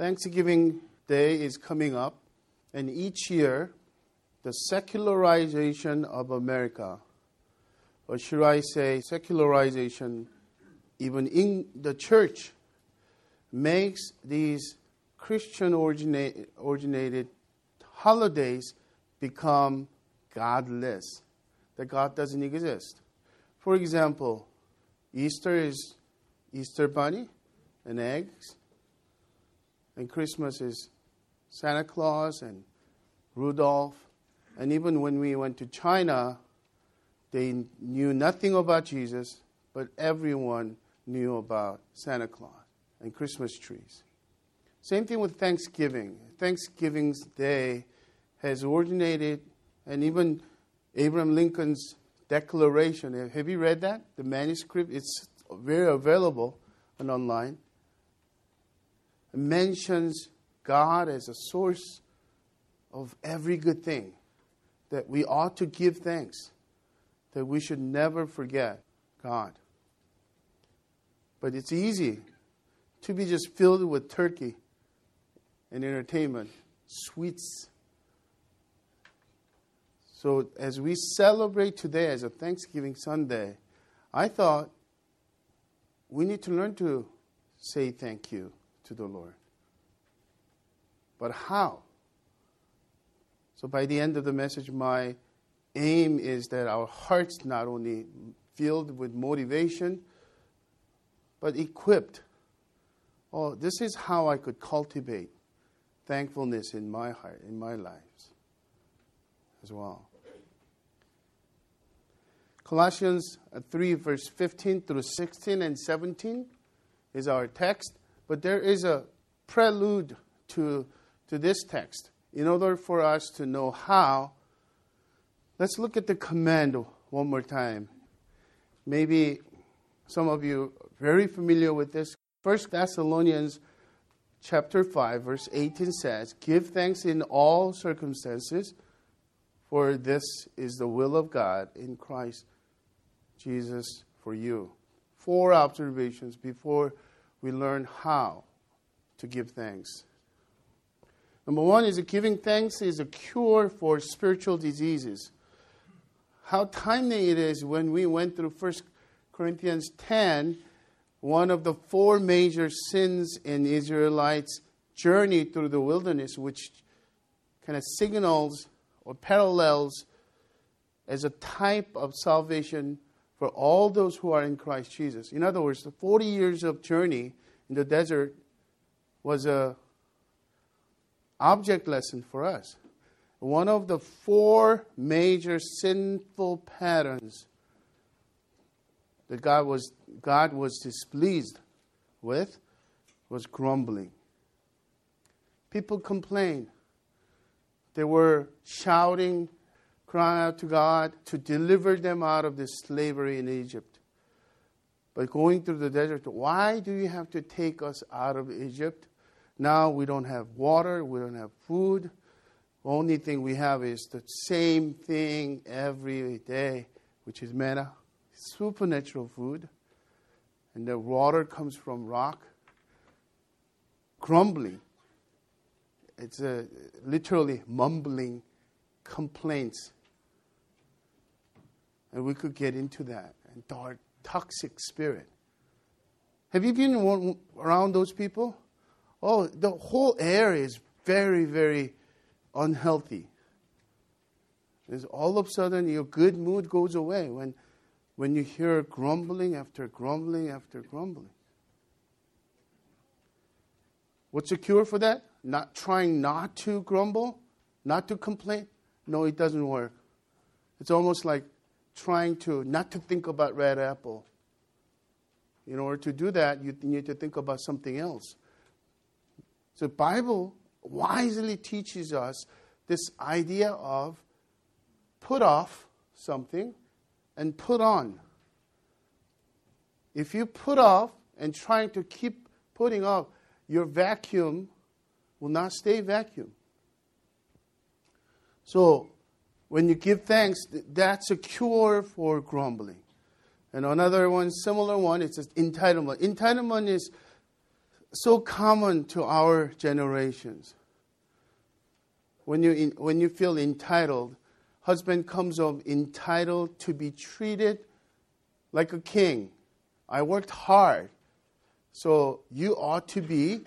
Thanksgiving Day is coming up, and each year, the secularization of America, or should I say secularization even in the church, makes these Christian-originated holidays become godless, that God doesn't exist. For example, Easter is Easter bunny and eggs, and Christmas is Santa Claus and Rudolph. And even when we went to China, they knew nothing about Jesus, but everyone knew about Santa Claus and Christmas trees. Same thing with Thanksgiving. Thanksgiving's Day has originated, and even Abraham Lincoln's Declaration. Have you read that? The manuscript, it's very available and online. It mentions God as a source of every good thing, that we ought to give thanks, that we should never forget God. But it's easy to be just filled with turkey and entertainment, sweets. So as we celebrate today as a Thanksgiving Sunday, I thought we need to learn to say thank you to the Lord. But how? So by the end of the message, my aim is that our hearts not only filled with motivation, but equipped. Oh, this is how I could cultivate thankfulness in my heart, in my lives as well. Colossians 3, verse 15 through 16 and 17 is our text, but there is a prelude to this text. In order for us to know how, let's look at the command one more time. Maybe some of you are very familiar with this. First Thessalonians chapter 5, verse 18 says, "Give thanks in all circumstances, for this is the will of God in Christ Jesus for you." 4 observations before we learn how to give thanks. Number 1 is that giving thanks is a cure for spiritual diseases. How timely it is when we went through First Corinthians 10, one of the 4 major sins in Israelites' journey through the wilderness, which kind of signals or parallels as a type of salvation for all those who are in Christ Jesus. In other words, the 40 years of journey in the desert was a object lesson for us. One of the 4 major sinful patterns that God was displeased with was grumbling. People complained. They were shouting, crying out to God to deliver them out of this slavery in Egypt. But going through the desert, why do you have to take us out of Egypt? Now we don't have water, we don't have food. The only thing we have is the same thing every day, which is manna, supernatural food. And the water comes from rock. Grumbling. It's literally mumbling complaints. And we could get into that. And dark, toxic spirit. Have you been around those people? Oh, the whole air is very, very unhealthy. There's all of a sudden your good mood goes away when you hear grumbling after grumbling after grumbling. What's the cure for that? Not trying not to grumble, not to complain? No, it doesn't work. It's almost like trying to not to think about red apple. In order to do that, you need to think about something else. So the Bible wisely teaches us this idea of put off something and put on. If you put off and trying to keep putting off, your vacuum will not stay vacuum. So when you give thanks, that's a cure for grumbling. And another one, similar one, it's entitlement. Entitlement is so common to our generations. When you feel entitled, husband comes up entitled to be treated like a king. I worked hard, so you ought to be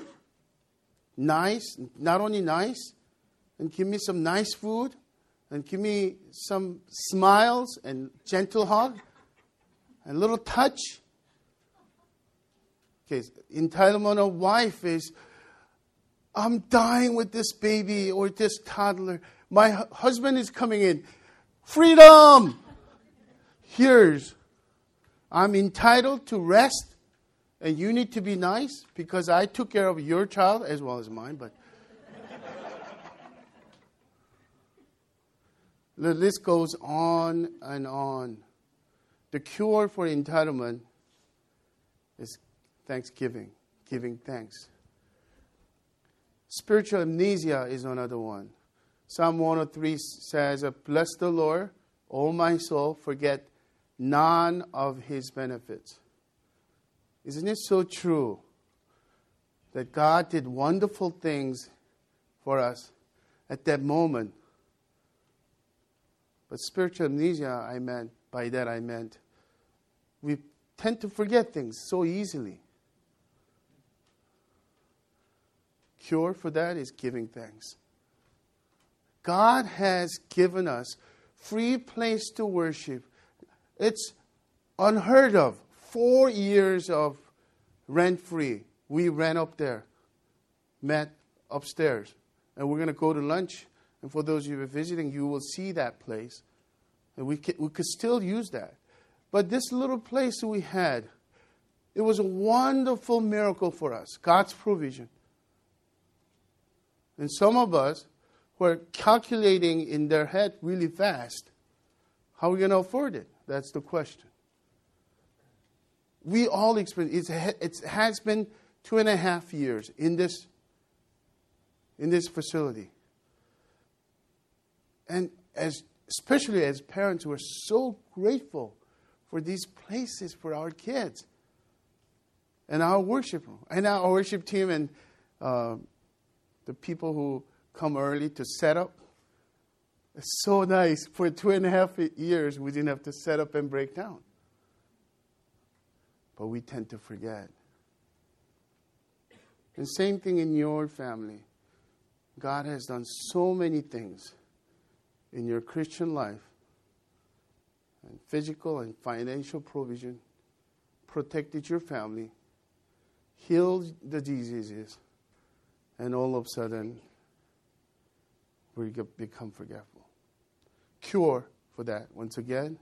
nice, not only nice, and give me some nice food, and give me some smiles and gentle hug, and little touch. Okay, entitlement of wife is, I'm dying with this baby or this toddler. My husband is coming in. Freedom! Here's, I'm entitled to rest, and you need to be nice because I took care of your child as well as mine. But the list goes on and on. The cure for entitlement is thanksgiving, giving thanks. Spiritual amnesia is another one. Psalm 103 says, bless the Lord, O my soul, forget none of his benefits. Isn't it so true that God did wonderful things for us at that moment? But spiritual amnesia, I meant, we tend to forget things so easily. Cure for that is giving thanks. God has given us free place to worship. It's unheard of. 4 years of rent-free. We ran up there, met upstairs, and we're going to go to lunch. And for those of you who are visiting, you will see that place. And we could still use that. But this little place we had, it was a wonderful miracle for us, God's provision. And some of us were calculating in their head really fast, how are we going to afford it? That's the question. We all experience it. It has been 2.5 years in this facility. And especially as parents, we're so grateful for these places for our kids and our worship room and our worship team and the people who come early to set up. It's so nice. For 2.5 years, we didn't have to set up and break down. But we tend to forget. And same thing in your family. God has done so many things in your Christian life, and physical and financial provision, protected your family, healed the diseases, and all of a sudden, we become forgetful. Cure for that, once again,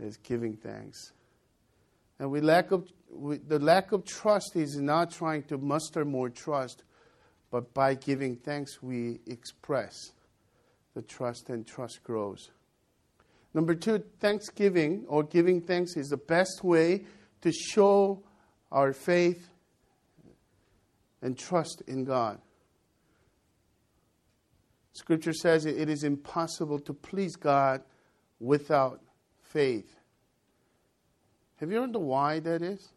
is giving thanks. And the lack of trust is not trying to muster more trust, but by giving thanks, we express the trust, and trust grows. Number two, thanksgiving or giving thanks is the best way to show our faith and trust in God. Scripture says it is impossible to please God without faith. Have you heard the why that is?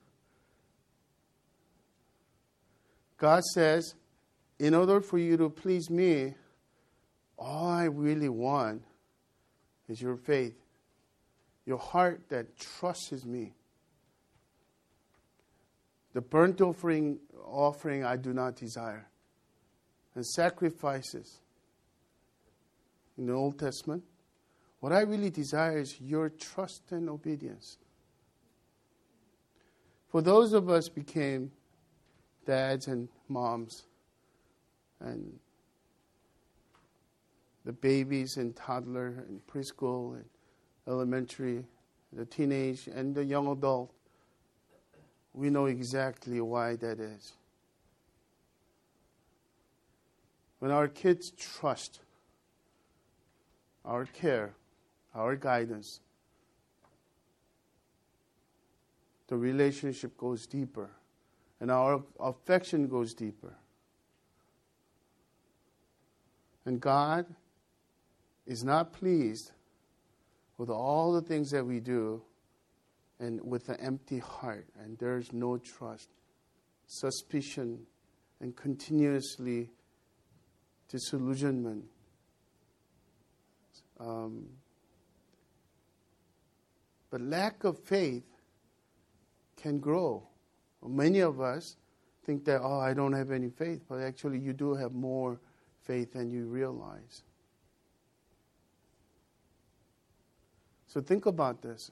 God says, in order for you to please me, all I really want is your faith, your heart that trusts me. The burnt offering I do not desire, and sacrifices in the Old Testament. What I really desire is your trust and obedience. For those of us became dads and moms and the babies and toddler and preschool and elementary, the teenage and the young adult, we know exactly why that is. When our kids trust our care, our guidance, the relationship goes deeper and our affection goes deeper. And God is not pleased with all the things that we do and with an empty heart, and there's no trust. suspicion, and continuously disillusionment. But lack of faith can grow. Many of us think that, I don't have any faith, but actually you do have more faith than you realize. So think about this.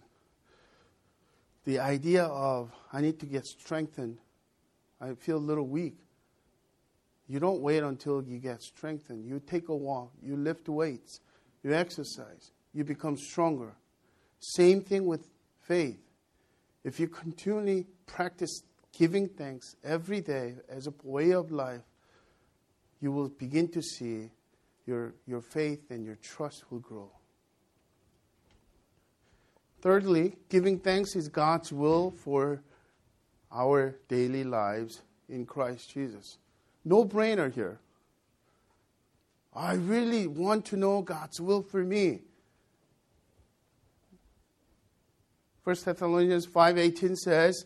The idea of, I need to get strengthened. I feel a little weak. You don't wait until you get strengthened. You take a walk. You lift weights. You exercise. You become stronger. Same thing with faith. If you continually practice giving thanks every day as a way of life, you will begin to see your faith and your trust will grow. Thirdly, giving thanks is God's will for our daily lives in Christ Jesus. No brainer here. I really want to know God's will for me. First Thessalonians 5:18 says,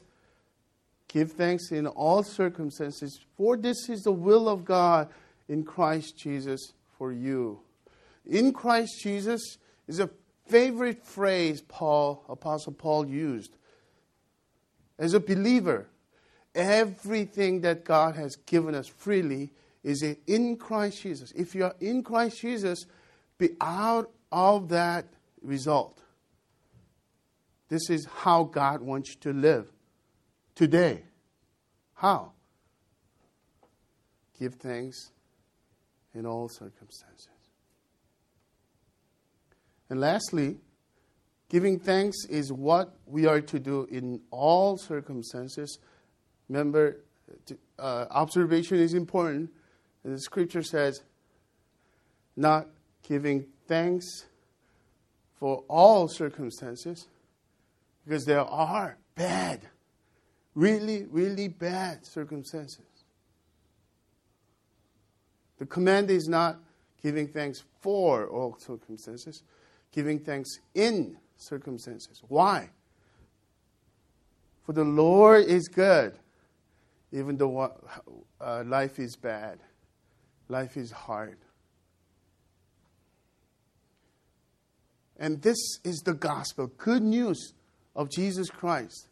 give thanks in all circumstances, for this is the will of God in Christ Jesus for you. In Christ Jesus is a favorite phrase Apostle Paul used. As a believer, everything that God has given us freely is in Christ Jesus. If you are in Christ Jesus, be out of that result. This is how God wants you to live. Today. How? Give thanks in all circumstances. And lastly, giving thanks is what we are to do in all circumstances. Remember, observation is important. And the scripture says, not giving thanks for all circumstances, because there are bad things. Really, really bad circumstances. The command is not giving thanks for all circumstances, giving thanks in circumstances. Why? For the Lord is good, even though life is bad, life is hard. And this is the gospel, good news of Jesus Christ.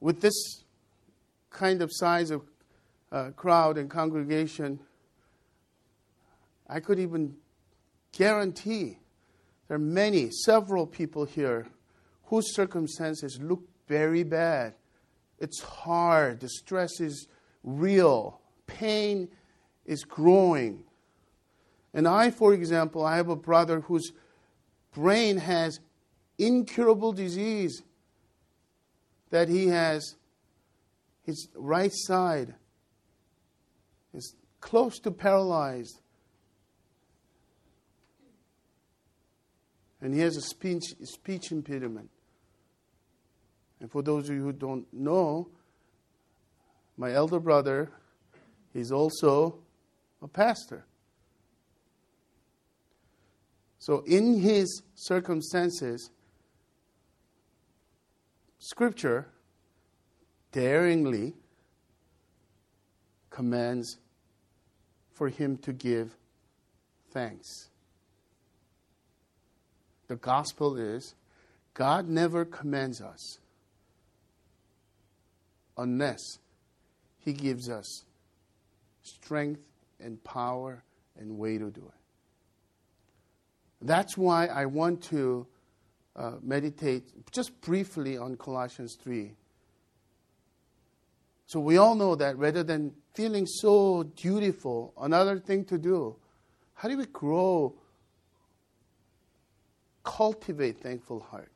With this kind of size of crowd and congregation, I could even guarantee there are several people here whose circumstances look very bad. It's hard. The stress is real. Pain is growing. And I, for example, have a brother whose brain has incurable disease. That he has, his right side is close to paralyzed. And he has a speech impediment. And for those of you who don't know, my elder brother is also a pastor. So in his circumstances, Scripture daringly commands for him to give thanks. The gospel is God never commands us unless he gives us strength and power and way to do it. That's why I want to meditate just briefly on Colossians 3. So we all know that rather than feeling so dutiful, another thing to do, how do we cultivate thankful heart?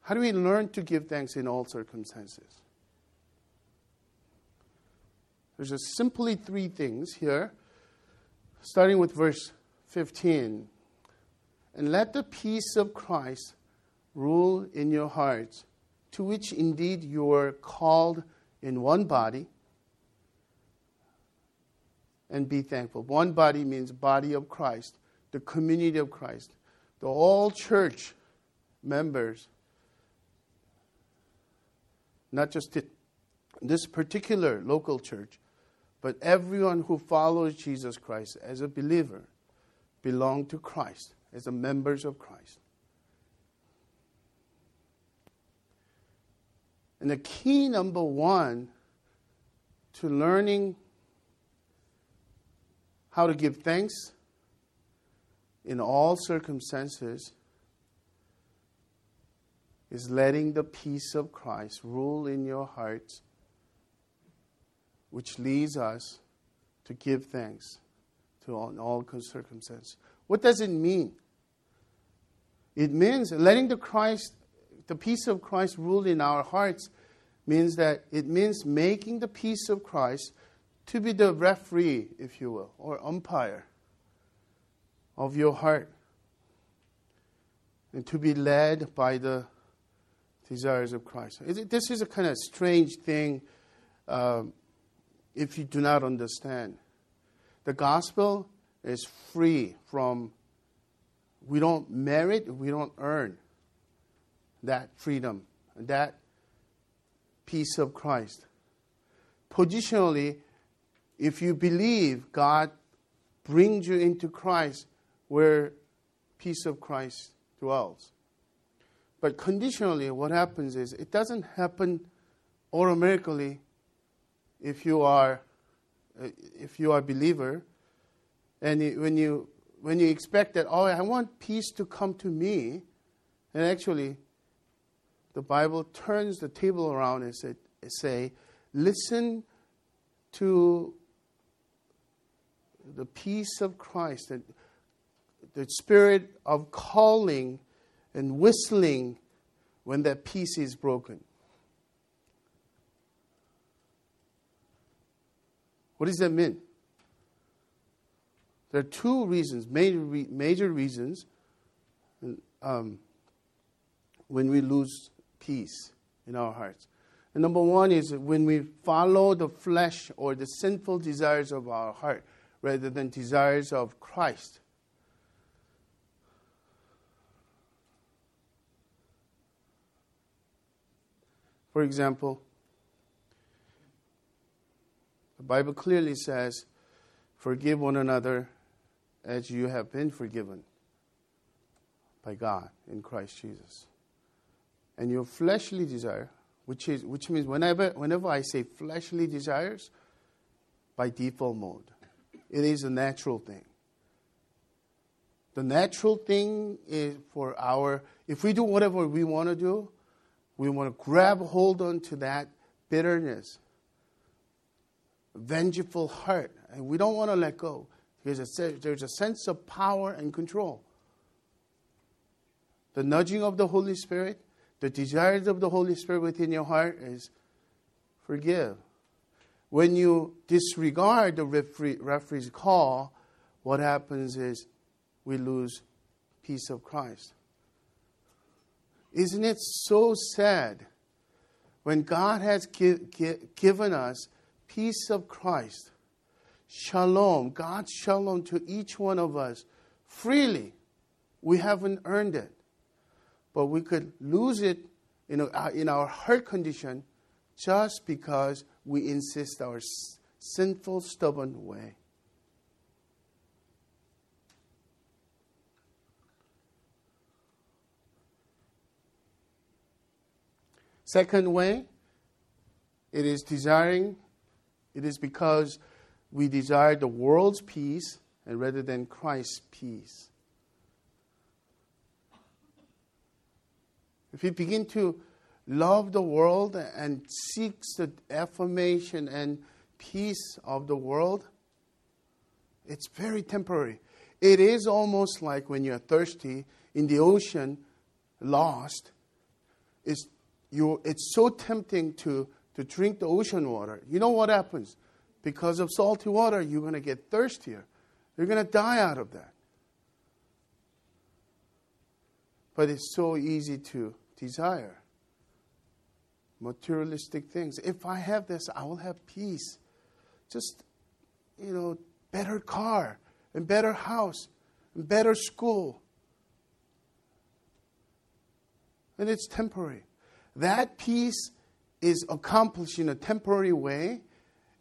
How do we learn to give thanks in all circumstances? There's just simply three things here, starting with verse 15. And let the peace of Christ rule in your hearts, to which indeed you are called in one body, and be thankful. One body means body of Christ, the community of Christ, the all church members, not just the this particular local church, but everyone who follows Jesus Christ as a believer belongs to Christ, as the members of Christ. And the key number one to learning how to give thanks in all circumstances is letting the peace of Christ rule in your hearts, which leads us to give thanks in all circumstances. What does it mean? It means letting the peace of Christ rule in our hearts means making the peace of Christ to be the referee, if you will, or umpire of your heart, and to be led by the desires of Christ. This is a kind of strange thing if you do not understand. The gospel is free from, we don't merit, we don't earn that freedom, that peace of Christ. Positionally, if you believe, God brings you into Christ where peace of Christ dwells. But conditionally, what happens is it doesn't happen automatically if you are a believer, and when you expect that, oh, I want peace to come to me, and actually, the Bible turns the table around and say, listen to the peace of Christ, and the spirit of calling and whistling when that peace is broken. What does that mean? There are two reasons, major reasons, when we lose peace in our hearts. And number one is when we follow the flesh or the sinful desires of our heart rather than desires of Christ. For example, the Bible clearly says, forgive one another as you have been forgiven by God in Christ Jesus. And your fleshly desire, which means whenever I say fleshly desires, by default mode, it is a natural thing. The natural thing is if we do whatever we want to do, we want to grab hold onto that bitterness, vengeful heart, and we don't want to let go. There's a sense of power and control. The nudging of the Holy Spirit, the desires of the Holy Spirit within your heart is forgive. When you disregard the referee's call, what happens is we lose peace of Christ. Isn't it so sad when God has given us peace of Christ, shalom, God's shalom to each one of us freely? We haven't earned it. But we could lose it in our heart condition just because we insist our sinful, stubborn way. Second way, it is because we desire the world's peace and rather than Christ's peace. If we begin to love the world and seek the affirmation and peace of the world, it's very temporary. It is almost like when you're thirsty in the ocean, lost. It's so tempting to drink the ocean water. You know what happens? Because of salty water, you're going to get thirstier. You're going to die out of that. But it's so easy to desire materialistic things. If I have this, I will have peace. Just, better car and better house and better school. And it's temporary. That peace is accomplished in a temporary way,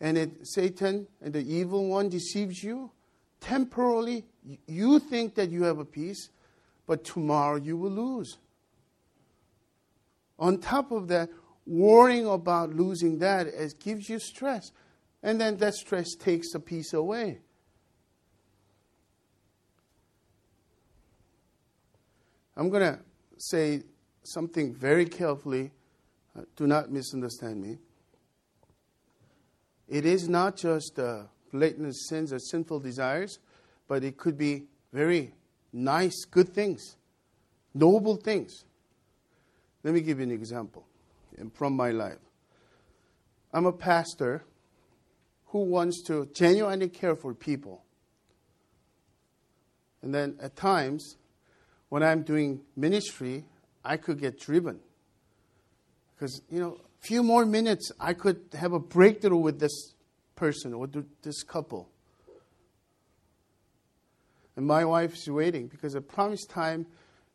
and Satan and the evil one deceives you, temporarily you think that you have a peace, but tomorrow you will lose. On top of that, worrying about losing that gives you stress. And then that stress takes the peace away. I'm going to say something very carefully. Do not misunderstand me. It is not just blatant sins or sinful desires, but it could be very nice, good things, noble things. Let me give you an example from my life. I'm a pastor who wants to genuinely care for people. And then at times, when I'm doing ministry, I could get driven. Because, a few more minutes, I could have a breakthrough with this person or this couple. And my wife is waiting because the promised time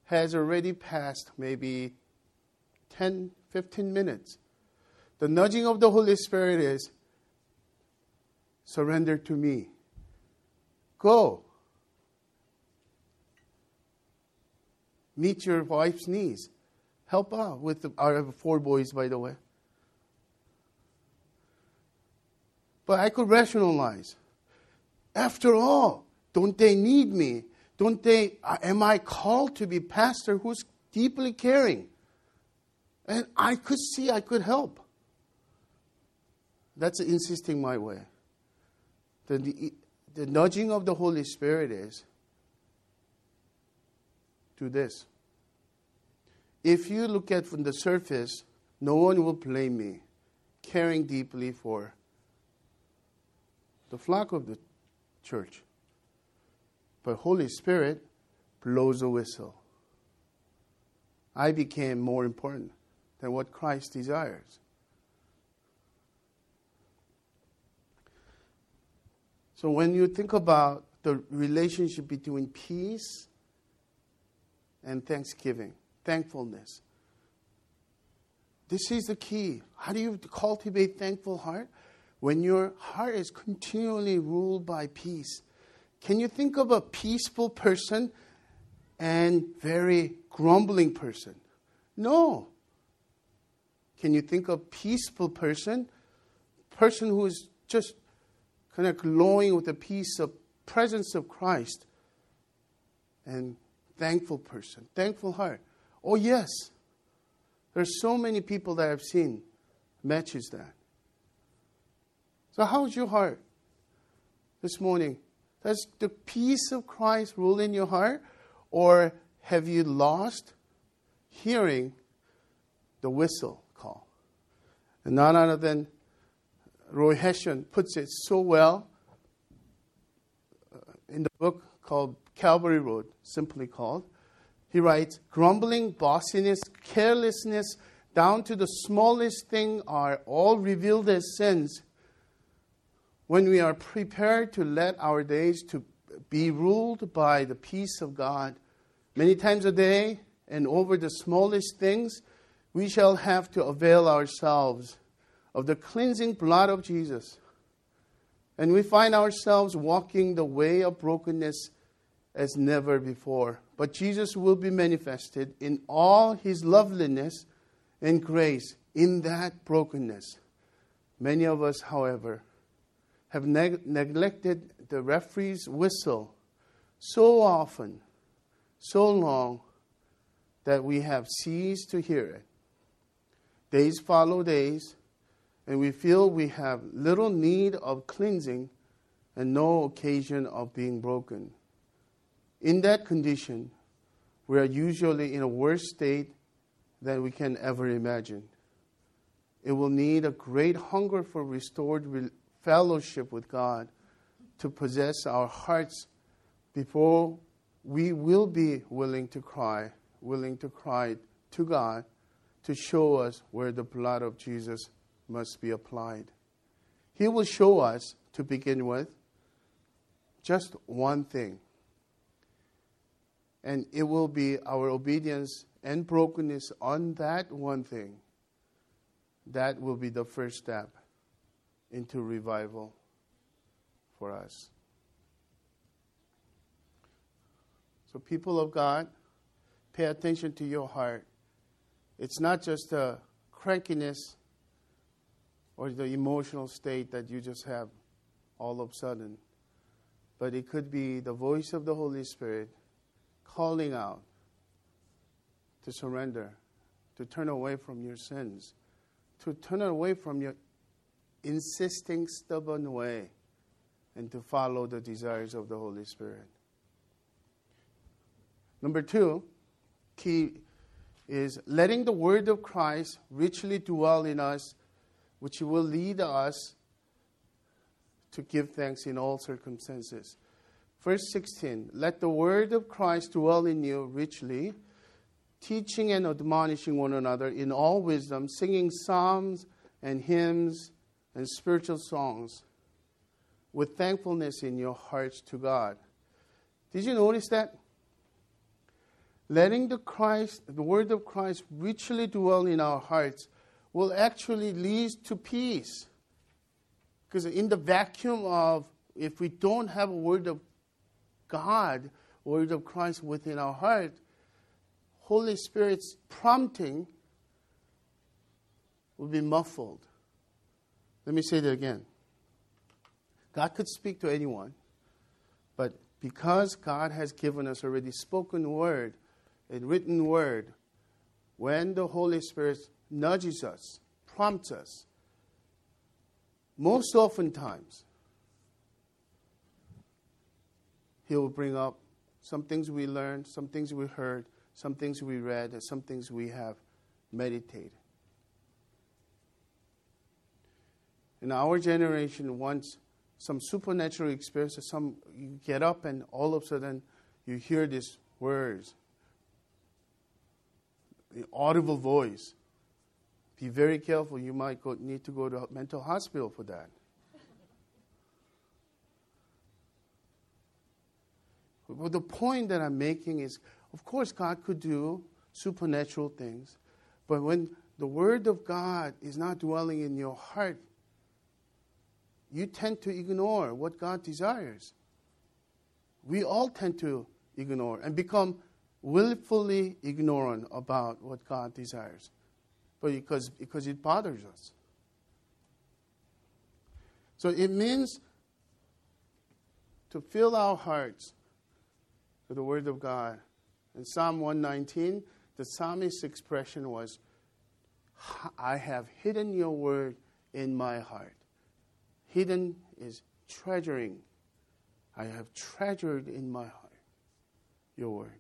has already passed maybe 10, 15 minutes. The nudging of the Holy Spirit is, surrender to me. Go. Meet your wife's needs. Help out with our 4 boys, by the way. But I could rationalize. After all, don't they need me? Am I called to be pastor who's deeply caring? And I could help. That's insisting my way. The nudging of the Holy Spirit is, do this. If you look at from the surface, no one will blame me, caring deeply for the flock of the church. But Holy Spirit blows a whistle. I became more important than what Christ desires. So when you think about the relationship between peace and thanksgiving, thankfulness, this is the key. How do you cultivate thankful heart? When your heart is continually ruled by peace. Can you think of a peaceful person and very grumbling person? No. Can you think of peaceful person who is just kind of glowing with the peace of presence of Christ, and thankful person, thankful heart? Oh yes, there's so many people that I've seen matches that. So how's your heart this morning? Does the peace of Christ rule in your heart, or have you lost hearing the whistle call? And none other than Roy Hessian puts it so well in the book called Calvary Road, simply called. He writes, grumbling, bossiness, carelessness, down to the smallest thing are all revealed as sins. When we are prepared to let our days to be ruled by the peace of God, many times a day and over the smallest things, we shall have to avail ourselves of the cleansing blood of Jesus. And we find ourselves walking the way of brokenness as never before. But Jesus will be manifested in all his loveliness and grace in that brokenness. Many of us, however, have neglected the referee's whistle so often, so long, that we have ceased to hear it. Days follow days, and we feel we have little need of cleansing and no occasion of being broken. In that condition, we are usually in a worse state than we can ever imagine. It will need a great hunger for restored fellowship with God to possess our hearts before we will be willing to cry to God to show us where the blood of Jesus is. Must be applied. He will show us, to begin with, just one thing. And it will be our obedience and brokenness on that one thing That will be the first step into revival for us. So people of God, pay attention to your heart. It's not just the crankiness or the emotional state that you just have all of a sudden, but it could be the voice of the Holy Spirit calling out to surrender, to turn away from your sins, to turn away from your insisting, stubborn way, and to follow the desires of the Holy Spirit. Number two, key is letting the word of Christ richly dwell in us, which will lead us to give thanks in all circumstances. Verse 16, let the word of Christ dwell in you richly, teaching and admonishing one another in all wisdom, singing psalms and hymns and spiritual songs with thankfulness in your hearts to God. Did you notice that? Letting the word of Christ richly dwell in our hearts will actually lead to peace. Because in the vacuum of, if we don't have a word of God, word of Christ within our heart, Holy Spirit's prompting will be muffled. Let me say that again. God could speak to anyone, but because God has given us already spoken word, a written word, when the Holy Spirit nudges us, prompts us, most oftentimes, He will bring up some things we learned, some things we heard, some things we read, and some things we have meditated. And our generation wants some supernatural experience. Some, you get up and all of a sudden you hear these words. The audible voice. Be very careful. You might need to go to a mental hospital for that. But the point that I'm making is, of course, God could do supernatural things. But when the word of God is not dwelling in your heart, you tend to ignore what God desires. We all tend to ignore and become willfully ignorant about what God desires, but because it bothers us. So it means to fill our hearts with the word of God. In Psalm 119, the psalmist's expression was, I have hidden your word in my heart. Hidden is treasuring. I have treasured in my heart your word.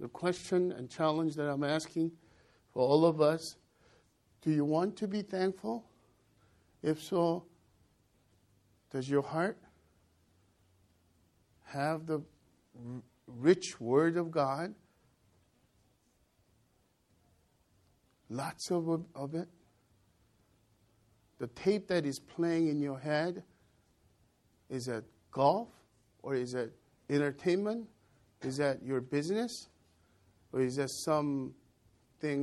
The question and challenge that I'm asking for all of us, do you want to be thankful? If so, does your heart have the rich word of God? Lots of it. The tape that is playing in your head, is that golf or is that entertainment? Is that your business? Or is that something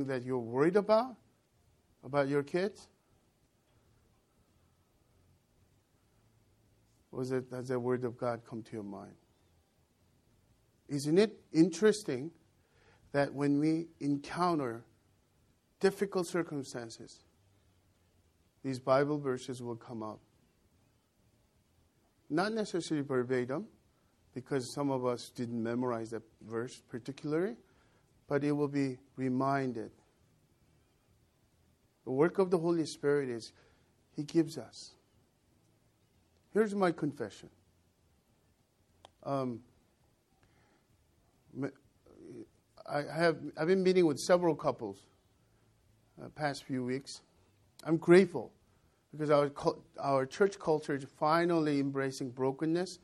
that you're worried about your kids? Or is it, has the word of God come to your mind? Isn't it interesting that when we encounter difficult circumstances, these Bible verses will come up? Not necessarily verbatim, because some of us didn't memorize that verse particularly, but it will be reminded. The work of the Holy Spirit is He gives us. Here's my confession. I've been meeting with several couples the past few weeks. I'm grateful because our church culture is finally embracing brokenness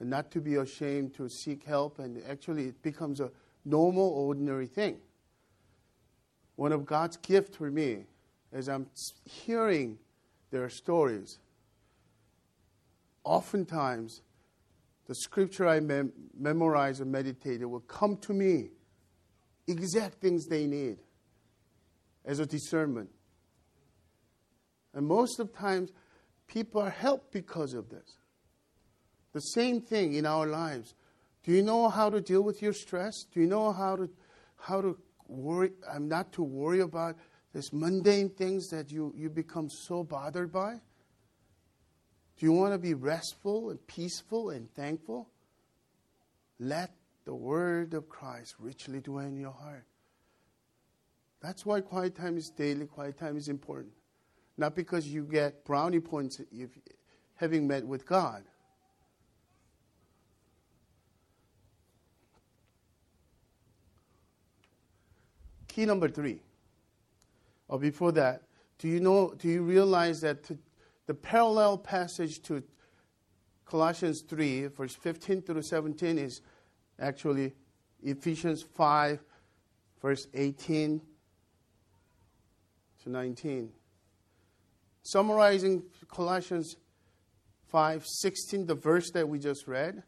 and not to be ashamed to seek help, and actually it becomes a normal, ordinary thing. One of God's gifts for me, as I'm hearing their stories, oftentimes the scripture I memorize and meditate will come to me exact things they need as a discernment. And most of the times, people are helped because of this. The same thing in our lives. Do you know how to deal with your stress? Do you know how to worry? I'm not to worry about these mundane things that you become so bothered by. Do you want to be restful and peaceful and thankful? Let the word of Christ richly dwell in your heart. That's why quiet time is daily. Quiet time is important. Not because you get brownie points if having met with God. Key number 3. Or before that, do you realize that the parallel passage to Colossians 3, verse 15 through 17 is actually Ephesians 5, verse 18 to 19. Summarizing Colossians 5:16, the verse that we just read,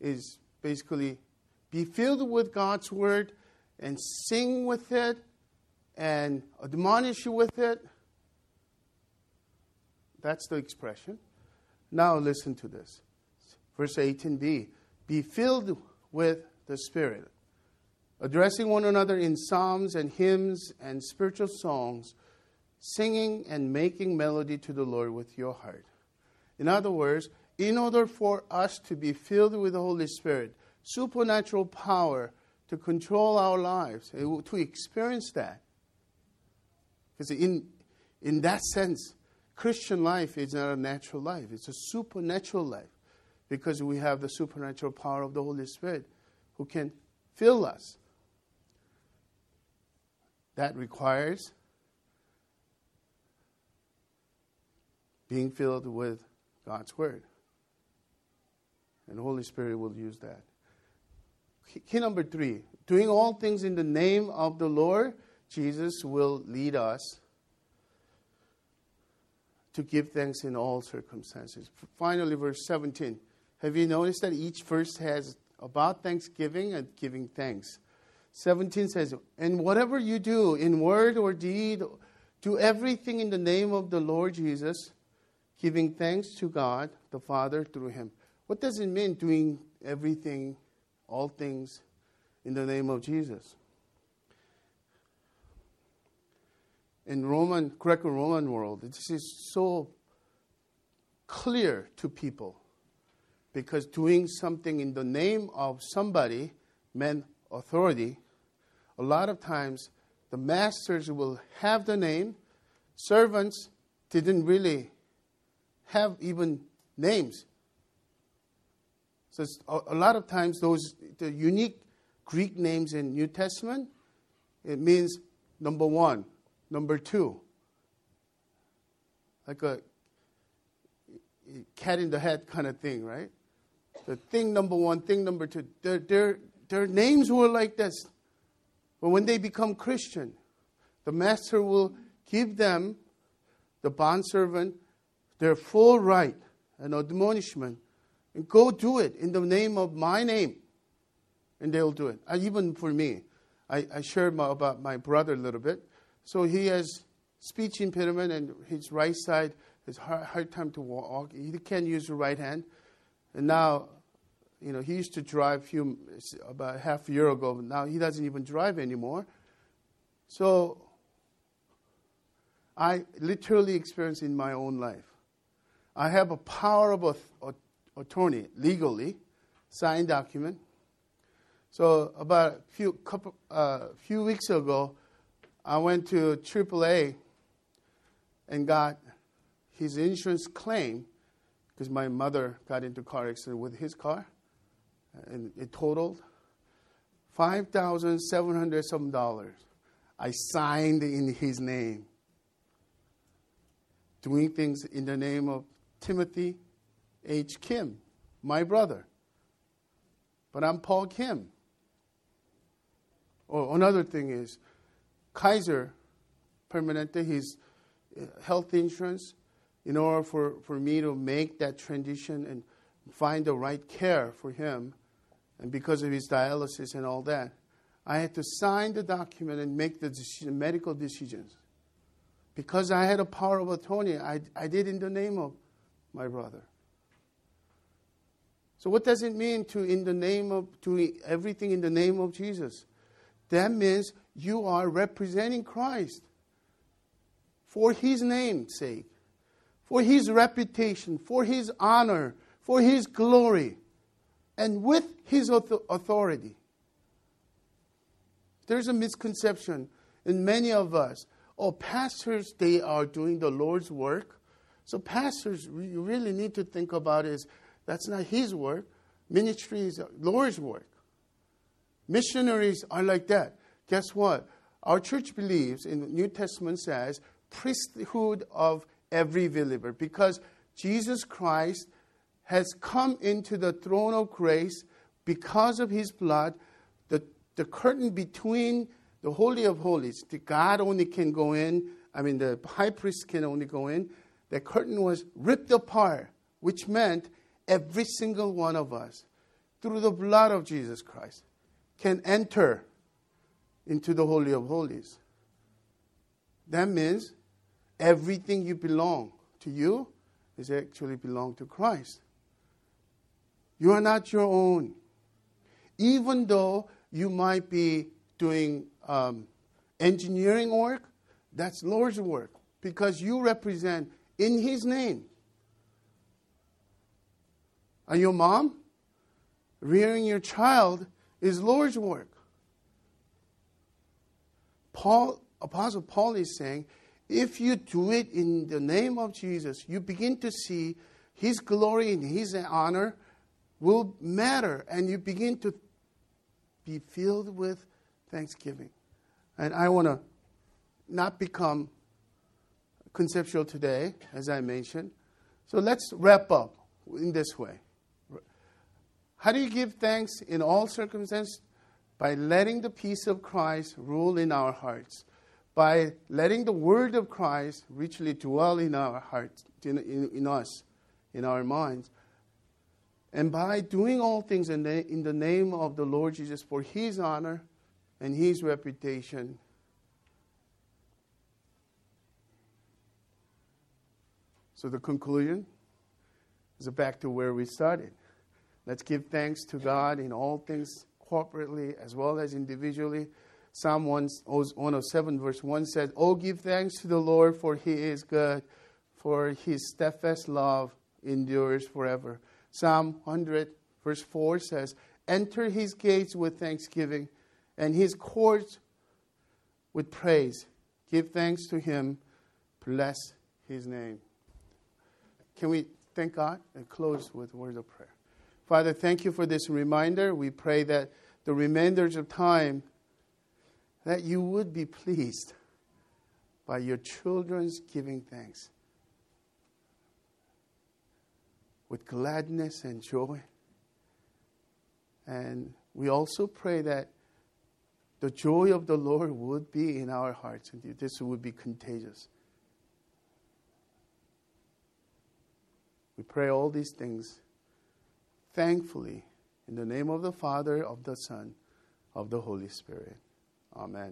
is basically, be filled with God's word and sing with it and admonish you with it. That's the expression. Now listen to this. Verse 18b, be filled with the Spirit, addressing one another in psalms and hymns and spiritual songs, singing and making melody to the Lord with your heart. In other words, in order for us to be filled with the Holy Spirit, supernatural power to control our lives, to experience that. Because in that sense, Christian life is not a natural life. It's a supernatural life because we have the supernatural power of the Holy Spirit who can fill us. That requires being filled with God's Word. And the Holy Spirit will use that. Key number 3, doing all things in the name of the Lord Jesus will lead us to give thanks in all circumstances. Finally, verse 17. Have you noticed that each verse has about thanksgiving and giving thanks? 17 says, and whatever you do in word or deed, do everything in the name of the Lord Jesus, giving thanks to God the Father through him. What does it mean doing everything, all things in the name of Jesus? In Greco-Roman world, this is so clear to people because doing something in the name of somebody meant authority. A lot of times, the masters will have the name. Servants didn't really have even names. So a lot of times, the unique Greek names in New Testament, it means number one. Number 2, like a cat in the hat kind of thing, right? The thing number 1, thing number 2, their names were like this. But when they become Christian, the master will give them, the bondservant, their full right and admonishment. And go do it in the name of my name. And they'll do it. Even for me, I shared about my brother a little bit. So he has speech impediment and his right side is hard time to walk. He can't use the right hand. And now, he used to drive about half a year ago. But now he doesn't even drive anymore. So I literally experienced in my own life. I have a power of attorney legally, signed document. So about a few weeks ago, I went to AAA and got his insurance claim because my mother got into a car accident with his car, and it totaled $5,700. I signed in his name, doing things in the name of Timothy H. Kim, my brother. But I'm Paul Kim. Or another thing is, Kaiser Permanente, his health insurance, in order for me to make that transition and find the right care for him, and because of his dialysis and all that, I had to sign the document and make the decision, medical decisions. Because I had a power of attorney, I did in the name of my brother. So what does it mean to in the name of, to everything in the name of Jesus? That means you are representing Christ for his name's sake, for his reputation, for his honor, for his glory, and with his authority. There's a misconception in many of us. Oh, pastors, they are doing the Lord's work. So pastors, you really need to think about is that's not his work. Ministry is Lord's work. Missionaries are like that. Guess what? Our church believes, in the New Testament says, priesthood of every believer. Because Jesus Christ has come into the throne of grace because of his blood. The curtain between the Holy of Holies, the God only can go in, the high priest can only go in. The curtain was ripped apart, which meant every single one of us, through the blood of Jesus Christ, can enter into the Holy of Holies. That means everything you belong to you is actually belong to Christ. You are not your own. Even though you might be doing engineering work, that's Lord's work. Because you represent in his name. And your mom, rearing your child is Lord's work. Apostle Paul is saying, if you do it in the name of Jesus, you begin to see his glory and his honor will matter. And you begin to be filled with thanksgiving. And I want to not become conceptual today, as I mentioned. So let's wrap up in this way. How do you give thanks in all circumstances? By letting the peace of Christ rule in our hearts. By letting the word of Christ richly dwell in our hearts, in us, in our minds. And by doing all things in the name of the Lord Jesus for his honor and his reputation. So the conclusion is back to where we started. Let's give thanks to God in all things corporately as well as individually. Psalm 107 verse 1 says, "Oh, give thanks to the Lord, for he is good, for his steadfast love endures forever." Psalm 100 verse 4 says, "Enter his gates with thanksgiving and his courts with praise. Give thanks to him. Bless his name." Can we thank God and close with words of prayer? Father, thank you for this reminder. We pray that the remainders of time, that you would be pleased by your children's giving thanks with gladness and joy. And we also pray that the joy of the Lord would be in our hearts, and this would be contagious. We pray all these things thankfully in the name of the Father, of the Son, of the Holy Spirit. Amen.